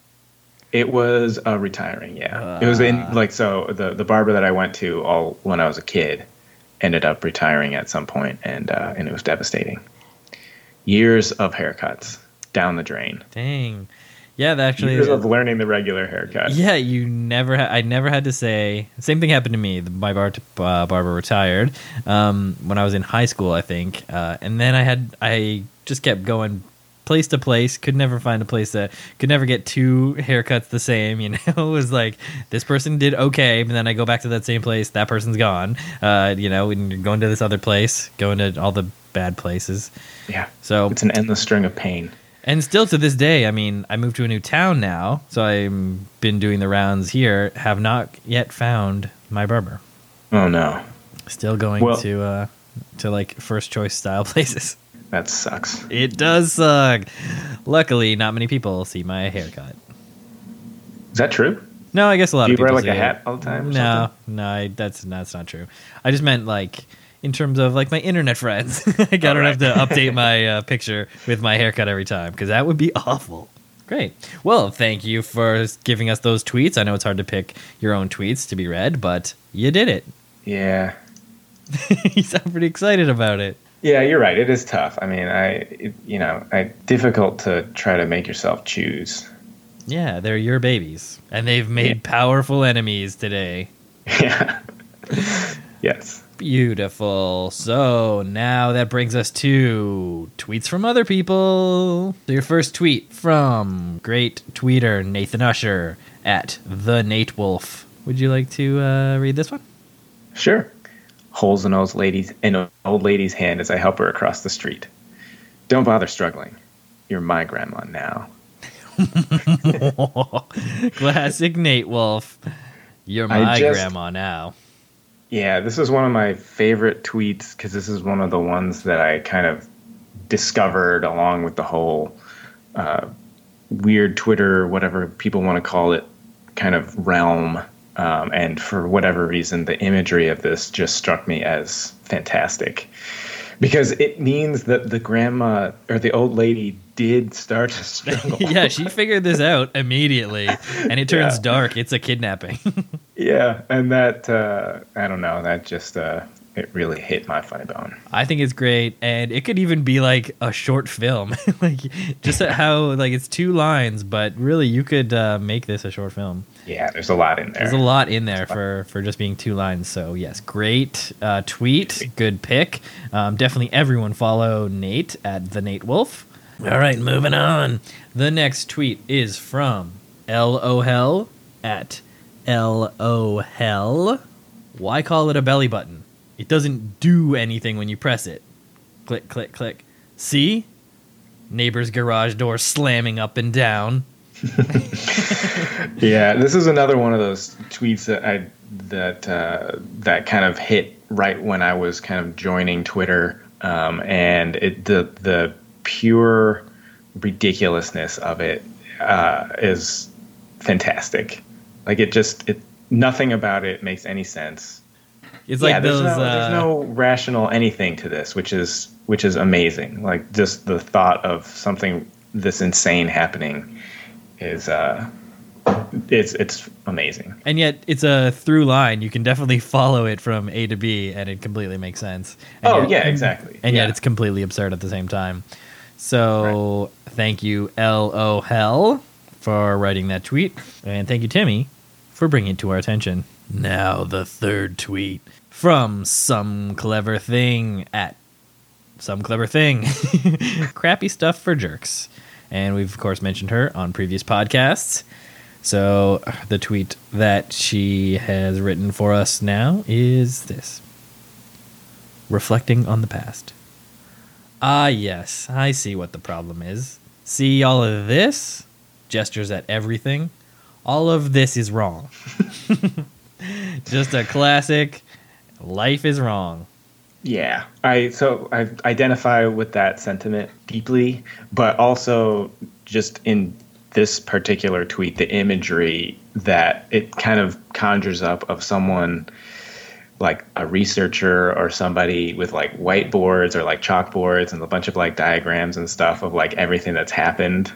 It was retiring, yeah. It was the barber that I went to all when I was a kid ended up retiring at some point, and it was devastating. Years of haircuts down the drain. Dang, yeah, that actually. Years of learning the regular haircut. Yeah, you never. I never had to say. Same thing happened to me. My barber retired when I was in high school, I think, and then I just kept going. Place to place, could never find a place that could never get two haircuts the same. You know, it was like this person did okay, but then I go back to that same place, that person's gone. You know, and you're going to this other place, going to all the bad places. Yeah, so it's an endless string of pain. And still to this day, I mean, I moved to a new town now, so I'm been doing the rounds here. Have not yet found my barber. Oh no! Still going to like First Choice style places. That sucks. It does suck. Luckily, not many people see my haircut. Is that true? No, I guess a lot of people do. Do you wear like a hat all the time? No, that's not true. I just meant like in terms of like my internet friends. Like I don't have to update my picture with my haircut every time because that would be awful. Great. Well, thank you for giving us those tweets. I know it's hard to pick your own tweets to be read, but you did it. Yeah. You sound pretty excited about it. Yeah, you're right. It is tough. I mean, difficult to try to make yourself choose. Yeah, they're your babies, and they've made powerful enemies today. Yeah. Yes. Beautiful. So now that brings us to tweets from other people. So your first tweet from great tweeter Nathan Usher at TheNateWolf. Would you like to read this one? Sure. Holes in an old lady's hand as I help her across the street. Don't bother struggling. You're my grandma now. Classic Nate Wolf. You're my grandma now. Yeah, this is one of my favorite tweets because this is one of the ones that I kind of discovered along with the whole weird Twitter, whatever people want to call it, kind of realm. And for whatever reason, the imagery of this just struck me as fantastic, because it means that the grandma or the old lady did start to struggle. Yeah, she figured this out immediately, and it turns dark. It's a kidnapping. Yeah, and that, I don't know, that just, it really hit my funny bone. I think it's great, and it could even be like a short film. Like, just how, like, it's 2 lines, but really you could make this a short film. Yeah, there's a lot in there. There's a lot in there for just being 2 lines. So, yes, great tweet. Good pick. Definitely everyone follow Nate at TheNateWolf. All right, moving on. The next tweet is from LOL at LOL. Why call it a belly button? It doesn't do anything when you press it. Click, click, click. See? Neighbor's garage door slamming up and down. Yeah, this is another one of those tweets that that kind of hit right when I was kind of joining Twitter, and the pure ridiculousness of it is fantastic. Like, nothing about it makes any sense. It's like there's no rational anything to this, which is amazing. Like, just the thought of something this insane happening is it's amazing. And yet it's a through line. You can definitely follow it from A to B, and it completely makes sense. And exactly. And yet it's completely absurd at the same time. So Thank you, LOL, for writing that tweet. And thank you, Timmy, for bringing it to our attention. Now the third tweet from Some Clever Thing at Some Clever Thing. Crappy stuff for jerks. And we've, of course, mentioned her on previous podcasts. So the tweet that she has written for us now is this. Reflecting on the past. Ah, yes, I see what the problem is. See all of this? Gestures at everything. All of this is wrong. Just a classic. Life is wrong. Yeah, I identify with that sentiment deeply, but also just in this particular tweet, the imagery that it kind of conjures up of someone like a researcher or somebody with like whiteboards or like chalkboards and a bunch of like diagrams and stuff of like everything that's happened,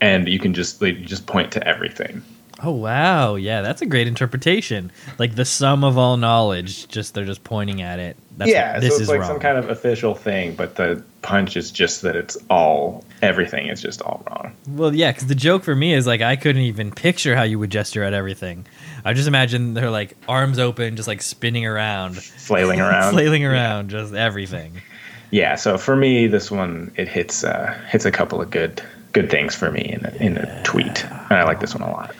and you can just point to everything. Oh, wow. Yeah, that's a great interpretation. Like the sum of all knowledge, they're just pointing at it. This so it's like wrong. Some kind of official thing, but the punch is just that everything is just all wrong. Well, yeah, because the joke for me is like I couldn't even picture how you would gesture at everything. I just imagine they're like arms open, just like spinning around. Flailing around, just everything. Yeah, so for me, this one, it hits a couple of good things for me in a tweet. And I like this one a lot.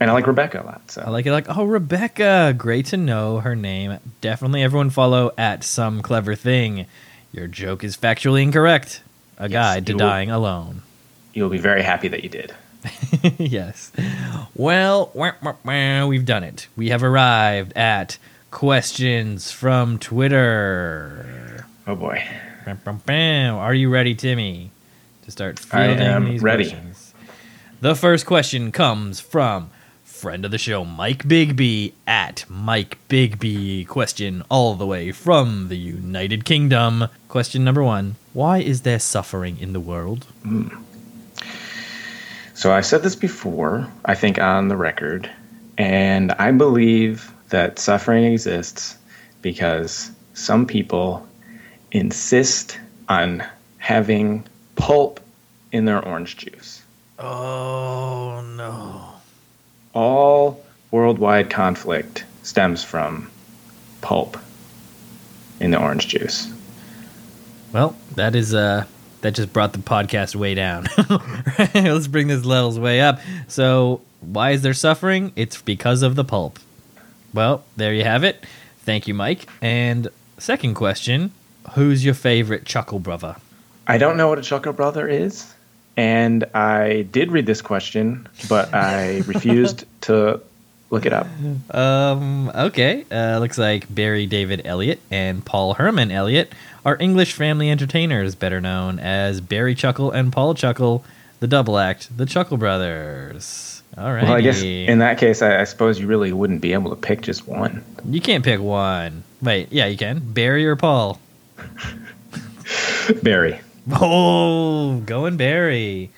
And I like Rebecca a lot. So. I like it. Like, oh, Rebecca. Great to know her name. Definitely everyone follow at Some Clever Thing. Your joke is factually incorrect. A guide to dying alone. You'll be very happy that you did. Yes. Well, we've done it. We have arrived at questions from Twitter. Oh, boy. Are you ready, Timmy, to start fielding these questions? I am ready. The first question comes from friend of the show, Mike Bigby, at Mike Bigby. Question all the way from the United Kingdom. Question number 1. Why is there suffering in the world? So I said this before, I think on the record, and I believe that suffering exists because some people insist on having pulp in their orange juice. Oh, no. All worldwide conflict stems from pulp in the orange juice. Well, that is that just brought the podcast way down. Right, let's bring this levels way up. So why is there suffering? It's because of the pulp. Well, there you have it. Thank you, Mike. And second question, who's your favorite Chuckle Brother? I don't know what a Chuckle Brother is. And I did read this question, but I refused to Look it up. Okay. Looks like Barry David Elliott and Paul Herman Elliott are English family entertainers, better known as Barry Chuckle and Paul Chuckle, the double act, the Chuckle Brothers. All right. Well, I guess in that case, I suppose you really wouldn't be able to pick just one. You can't pick one. Wait, yeah, you can. Barry or Paul? Barry. Oh, going Barry.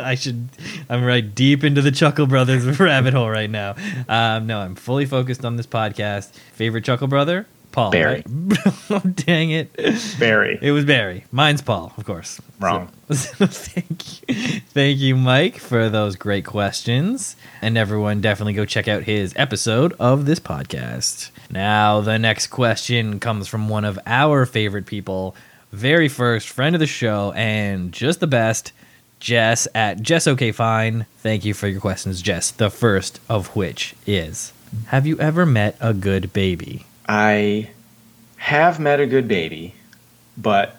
I'm right deep into the Chuckle Brothers rabbit hole right now. No, I'm fully focused on this podcast. Favorite Chuckle Brother? Paul. Barry. Right? Oh, dang it. Barry. It was Barry. Mine's Paul, of course. Wrong. So, thank you, Mike, for those great questions. And everyone, definitely go check out his episode of this podcast. Now, the next question comes from one of our favorite people, very first friend of the show, and just the best, Jess at Jess OK Fine. Thank you for your questions, Jess. The first of which is, have you ever met a good baby? I have met a good baby, but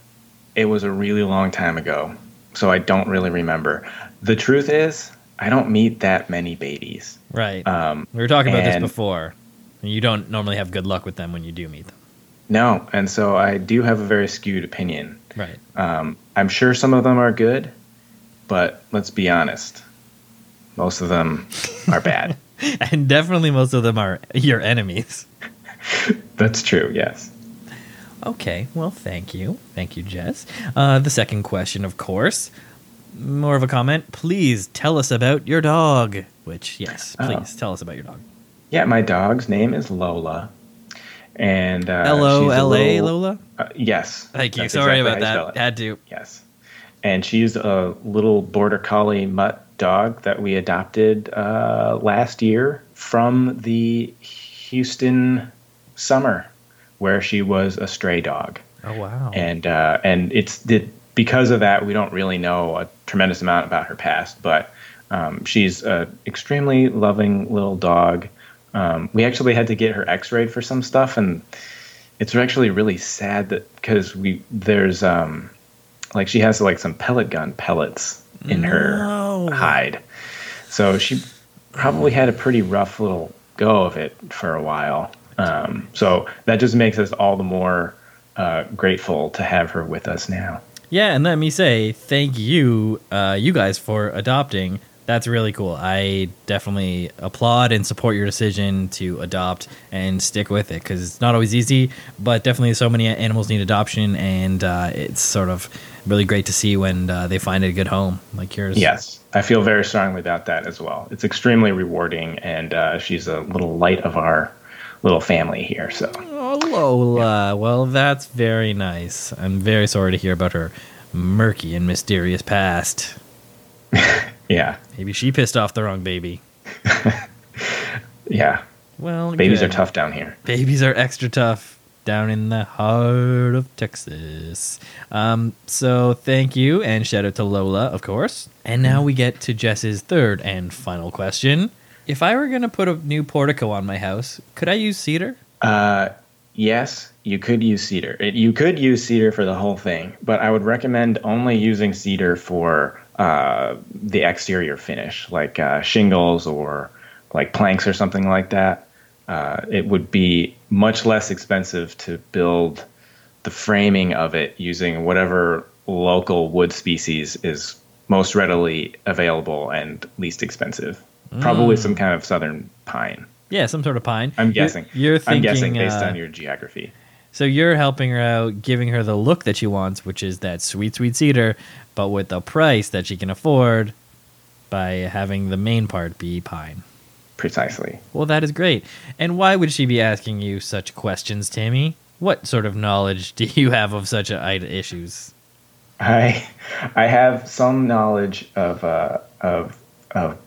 it was a really long time ago, so I don't really remember. The truth is, I don't meet that many babies. Right. We were talking about this before. You don't normally have good luck with them when you do meet them. No, and so I do have a very skewed opinion. Right. I'm sure some of them are good, but let's be honest, most of them are bad. And definitely most of them are your enemies. That's true, yes. Okay, well, thank you. Thank you, Jess. The second question, of course, more of a comment. Please tell us about your dog. Which, yes, please tell us about your dog. Yeah, my dog's name is Lola. And L-O-L-A, she's a little, Lola? Yes. Thank you. Sorry exactly about that. Had to. Yes. And she's a little border collie mutt dog that we adopted last year from the Houston summer, where she was a stray dog. Oh wow! And because of that, we don't really know a tremendous amount about her past, but she's an extremely loving little dog. We actually had to get her X-rayed for some stuff, and it's actually really sad that because there's like she has like some pellet gun pellets in her hide, so she probably had a pretty rough little go of it for a while. So that just makes us all the more grateful to have her with us now. Yeah, and let me say thank you, you guys, for adopting. That's really cool. I definitely applaud and support your decision to adopt and stick with it, because it's not always easy, but definitely so many animals need adoption, and it's sort of really great to see when they find a good home like yours. Yes, I feel very strongly about that as well. It's extremely rewarding, and she's a little light of our little family here. So. Oh, Lola. Yeah. Well, that's very nice. I'm very sorry to hear about her murky and mysterious past. Yeah. Maybe she pissed off the wrong baby. Yeah. Well, babies are tough down here. Babies are extra tough down in the heart of Texas. So thank you, and shout out to Lola, of course. And now we get to Jess's third and final question. If I were going to put a new portico on my house, could I use cedar? Yes, you could use cedar. You could use cedar for the whole thing, but I would recommend only using cedar for the exterior finish, like shingles or like planks or something like that. It would be much less expensive to build the framing of it using whatever local wood species is most readily available and least expensive. Probably some kind of southern pine. Yeah, some sort of pine. I'm guessing. I'm guessing based on your geography. So you're helping her out, giving her the look that she wants, which is that sweet, sweet cedar, but with the price that she can afford by having the main part be pine. Precisely. Well, that is great. And why would she be asking you such questions, Timmy? What sort of knowledge do you have of such issues? I have some knowledge of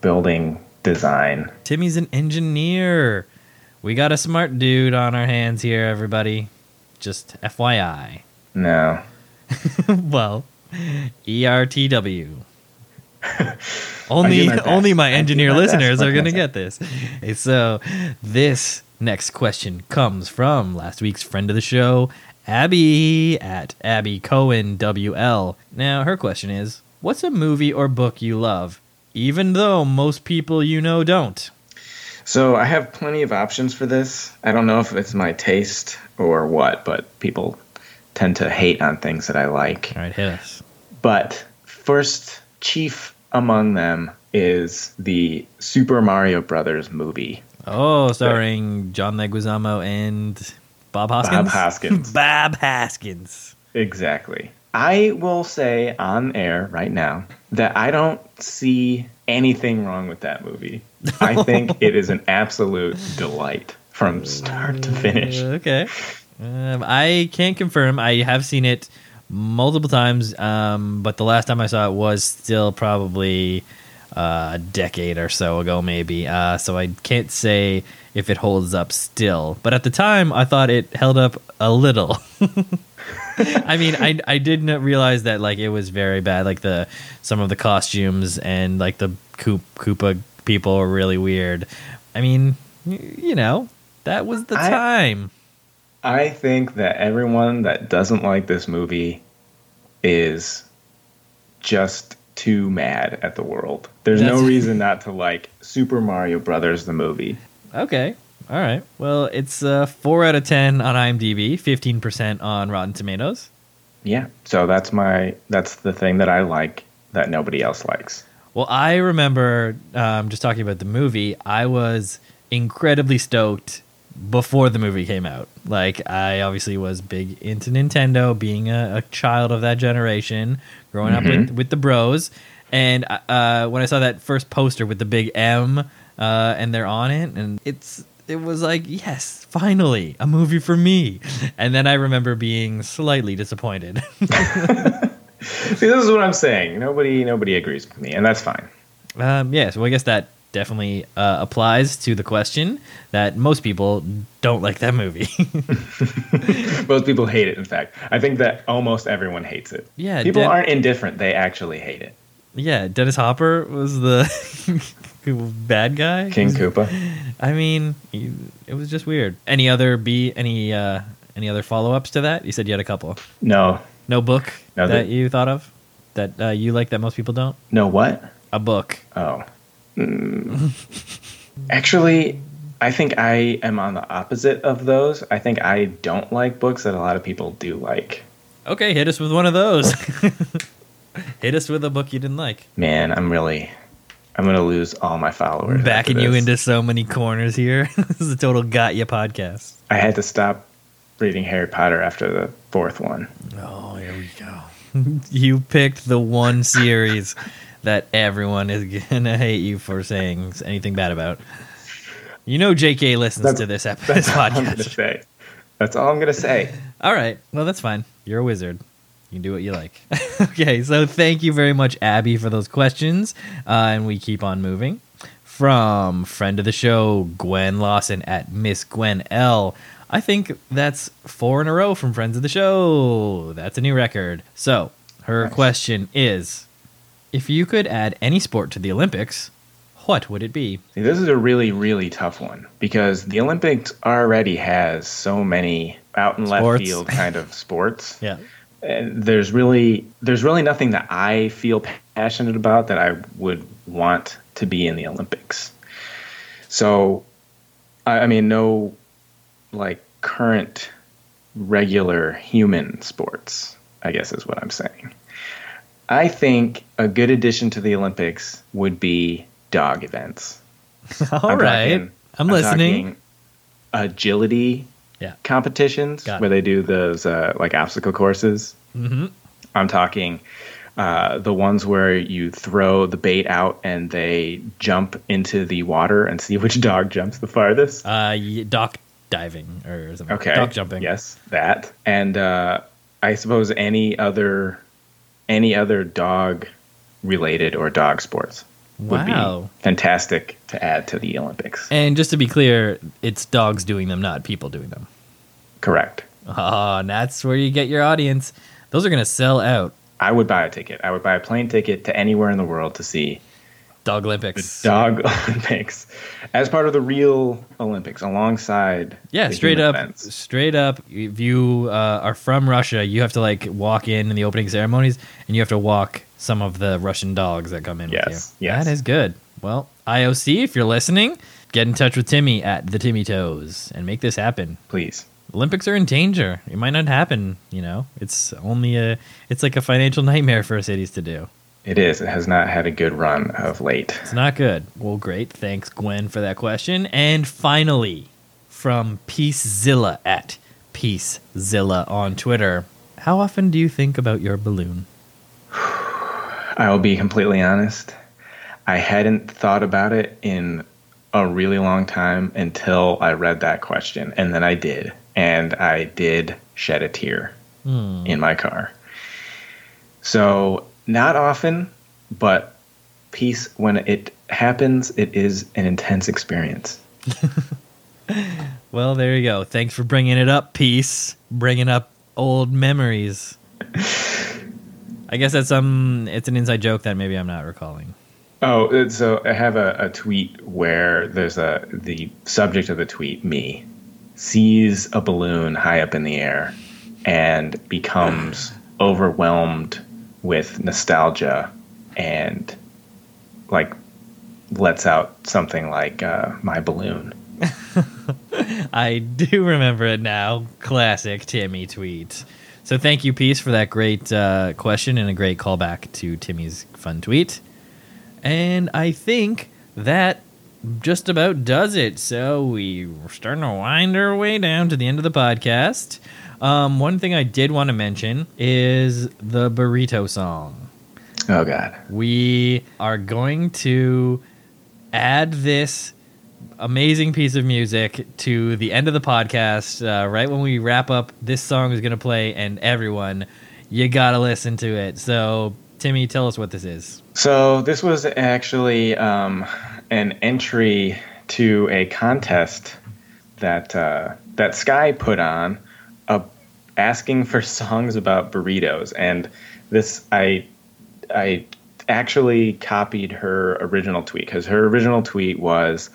building design. Timmy's an engineer. We got a smart dude on our hands here, everybody. Just FYI. No. Well, ERTW. only my engineer listeners are going to get this. So this next question comes from last week's friend of the show, Abby at Abby Cohen WL. Now, her question is, what's a movie or book you love, even though most people you know don't? So I have plenty of options for this. I don't know if it's my taste or what, but people tend to hate on things that I like. All right, hit us. But first, chief among them is the Super Mario Brothers movie. Oh, starring John Leguizamo and Bob Hoskins? Bob Hoskins. Bob Hoskins. Exactly. I will say on air right now that I don't see anything wrong with that movie. I think it is an absolute delight from start to finish. Okay. I can't confirm. I have seen it multiple times, but the last time I saw it was still probably a decade or so ago, maybe. So I can't say if it holds up still. But at the time, I thought it held up a little. I mean, I didn't realize that like it was very bad. Like some of the costumes and like the Koopa people were really weird. I mean, you know, that was the time. I think that everyone that doesn't like this movie is just too mad at the world. There's no reason not to like Super Mario Brothers, the movie. Okay. All right. Well, it's 4 out of 10 on IMDb, 15% on Rotten Tomatoes. Yeah. So that's the thing that I like that nobody else likes. Well, I remember just talking about the movie. I was incredibly stoked before the movie came out. Like, I obviously was big into Nintendo, being a child of that generation, growing up with the bros. And when I saw that first poster with the big M and they're on it, and it was like, yes, finally, a movie for me. And then I remember being slightly disappointed. See, this is what I'm saying. Nobody agrees with me, and that's fine. So well, I guess that definitely applies to the question that most people don't like that movie. Most people hate it, in fact. I think that almost everyone hates it. Yeah, people aren't indifferent. They actually hate it. Yeah, Dennis Hopper was the bad guy. King Koopa. I mean, it was just weird. Any other follow-ups to that? You said you had a couple. No book that you thought of that you like that most people don't? No what? A book. Oh. Actually, I think I am on the opposite of those. I think I don't like books that a lot of people do like. Okay, hit us with one of those. Hit us with a book you didn't like. Man, I'm going to lose all my followers. Backing you into so many corners here. This is a total got ya podcast. I had to stop reading Harry Potter after the fourth one. Oh, here we go. You picked the one series that everyone is going to hate you for saying anything bad about. You know JK listens to this podcast. That's all I'm going to say. All right. Well, that's fine. You're a wizard. You can do what you like. Okay, so thank you very much, Abby, for those questions. And we keep on moving. From friend of the show, Gwen Lawson at Miss Gwen L. I think that's 4 in a row from friends of the show. That's a new record. So her question is, if you could add any sport to the Olympics, what would it be? See, this is a really, really tough one because the Olympics already has so many out in left field kind of sports. Yeah. And there's really nothing that I feel passionate about that I would want to be in the Olympics. So, I mean, no, like current regular human sports, I guess is what I'm saying. I think a good addition to the Olympics would be dog events. I'm listening. Agility competitions where they do those like obstacle courses. Mm-hmm. I'm talking the ones where you throw the bait out and they jump into the water and see which dog jumps the farthest. Dock diving or something. Okay. Dock jumping. Yes, that. And I suppose any other dog-related or dog sports would be fantastic to add to the Olympics. And just to be clear, it's dogs doing them, not people doing them. Correct. Oh, and that's where you get your audience. Those are going to sell out. I would buy a ticket. I would buy a plane ticket to anywhere in the world to see Dog Olympics. Dog Olympics. As part of the real Olympics alongside events. Straight up, if you are from Russia, you have to like walk in the opening ceremonies and you have to walk some of the Russian dogs that come in with you. Yes. That is good. Well, IOC, if you're listening, Get in touch with Timmy at the Timmy Toes and make this happen, please. Olympics are in danger. It might not happen. You know, it's only it's like a financial nightmare for cities to do. It is. It has not had a good run of late. It's not good. Well, great. Thanks, Gwen, for that question. And finally, from Peacezilla at Peacezilla on Twitter, how often do you think about your balloon? I will be completely honest. I hadn't thought about it in a really long time until I read that question. And then I did. And I did shed a tear in my car. So not often, but peace, when it happens, it is an intense experience. Well, there you go. Thanks for bringing it up, Peace. Bringing up old memories. I guess that's it's an inside joke that maybe I'm not recalling. Oh, so I have a tweet where there's the subject of the tweet, me, sees a balloon high up in the air and becomes overwhelmed with nostalgia and like lets out something like my balloon. I do remember it now. Classic Timmy tweet. So thank you, Peace, for that great question and a great callback to Timmy's fun tweet. And I think that just about does it. So we're starting to wind our way down to the end of the podcast. One thing I did want to mention is the burrito song. Oh, God. We are going to add this amazing piece of music to the end of the podcast. Right when we wrap up, this song is going to play, and everyone, you got to listen to it. So, Timmy, tell us what this is. So, this was actually an entry to a contest that that Sky put on, asking for songs about burritos, and this I actually copied her original tweet, because her original tweet was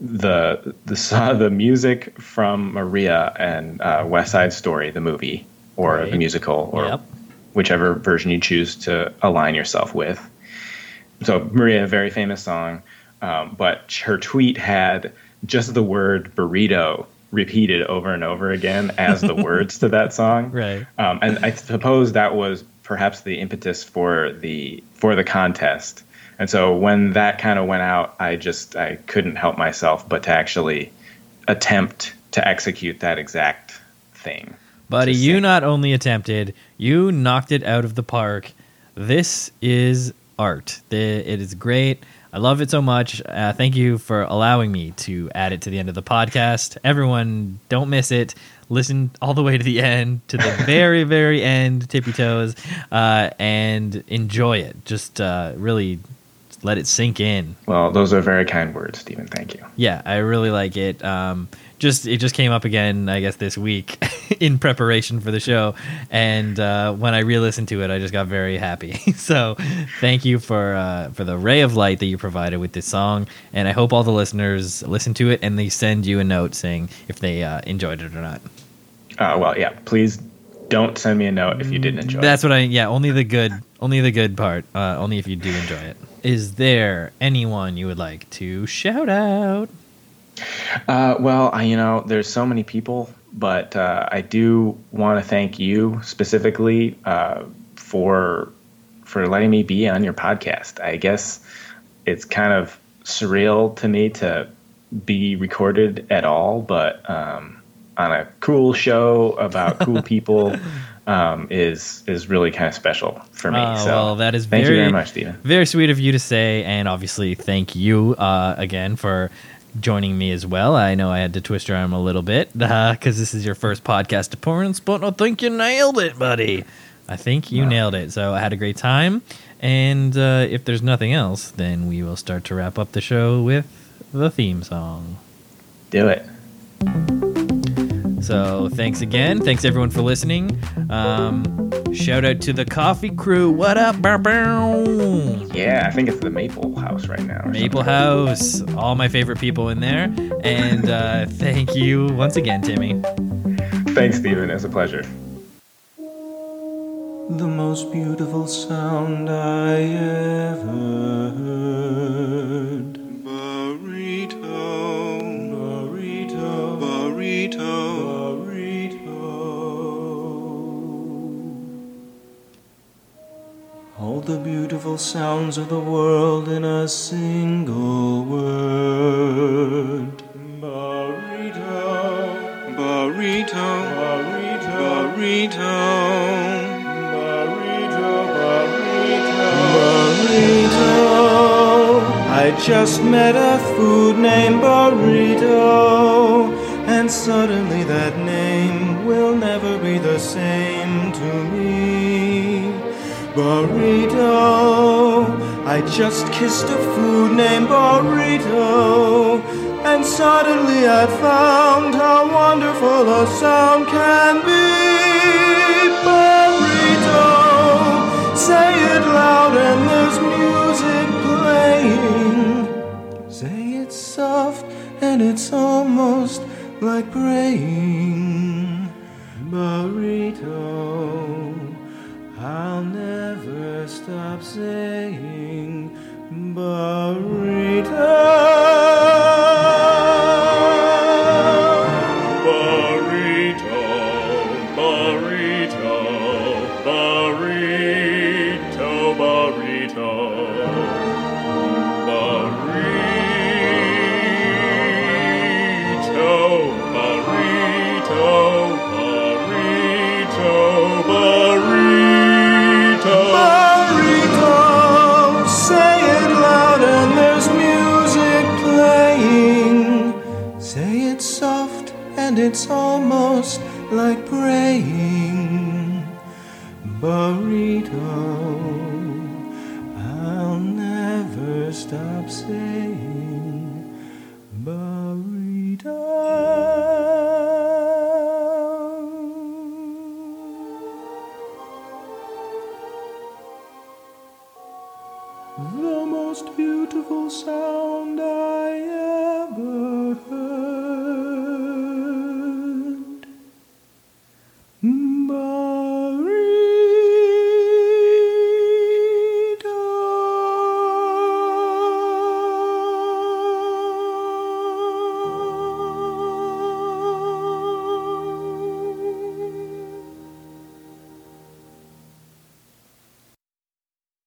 the music from Maria and West Side Story, the movie or the musical, or whichever version you choose to align yourself with. So Maria, a very famous song, but her tweet had just the word burrito repeated over and over again as the words to that song. Right. And I suppose that was perhaps the impetus for the contest. And so when that kind of went out, I couldn't help myself but to actually attempt to execute that exact thing. Buddy, you not only attempted, you knocked it out of the park. This is art. It is great. I love it so much. Thank you for allowing me to add it to the end of the podcast. Everyone, don't miss it. Listen all the way to the end, to the very, very end, Tippy Toes, and enjoy it. Just really let it sink in. Well, those are very kind words, Stephen. Thank you. Yeah, I really like it. It just came up again, I guess, this week in preparation for the show. And when I re-listened to it, I just got very happy. So thank you for the ray of light that you provided with this song. And I hope all the listeners listen to it and they send you a note saying if they enjoyed it or not. Well, yeah, please don't send me a note if you didn't enjoy it. That's what only the good part, only if you do enjoy it. Is there anyone you would like to shout out? Well, there's so many people, but I do want to thank you specifically for letting me be on your podcast. I guess it's kind of surreal to me to be recorded at all, but on a cool show about cool people is really kind of special for me. So well, that is thank you very much, Stephen. Very sweet of you to say, and obviously thank you again for joining me as well. I know I had to twist your arm a little bit because this is your first podcast appearance, but I think you nailed it, buddy. I think you nailed it. So I had a great time, and if there's nothing else, then we will start to wrap up the show with the theme song. Do it. So thanks again. Thanks everyone for listening. Shout out to the coffee crew. What up, bow? Yeah, I think it's the Maple House right now. Maple House. All my favorite people in there. And thank you once again, Timmy. Thanks, Stephen. It was a pleasure. The most beautiful sound I ever heard. Burrito. burrito. All the beautiful sounds of the world in a single word. Burrito, burrito, burrito, burrito, burrito, burrito, burrito. I just met a food named Burrito, and suddenly that name will never be the same to me. Burrito, I just kissed a food named Burrito, and suddenly I found how wonderful a sound can be. Burrito, say it loud and there's music playing. Say it soft and it's almost like praying. Burrito, I'll never stop saying burrito, burrito, burrito, burrito, burrito, burrito, burrito, burrito, burrito. Burrito, say it loud and there's music playing. Say it soft and it's almost like praying. Burrito, I'll never stop saying burrito. The most beautiful sound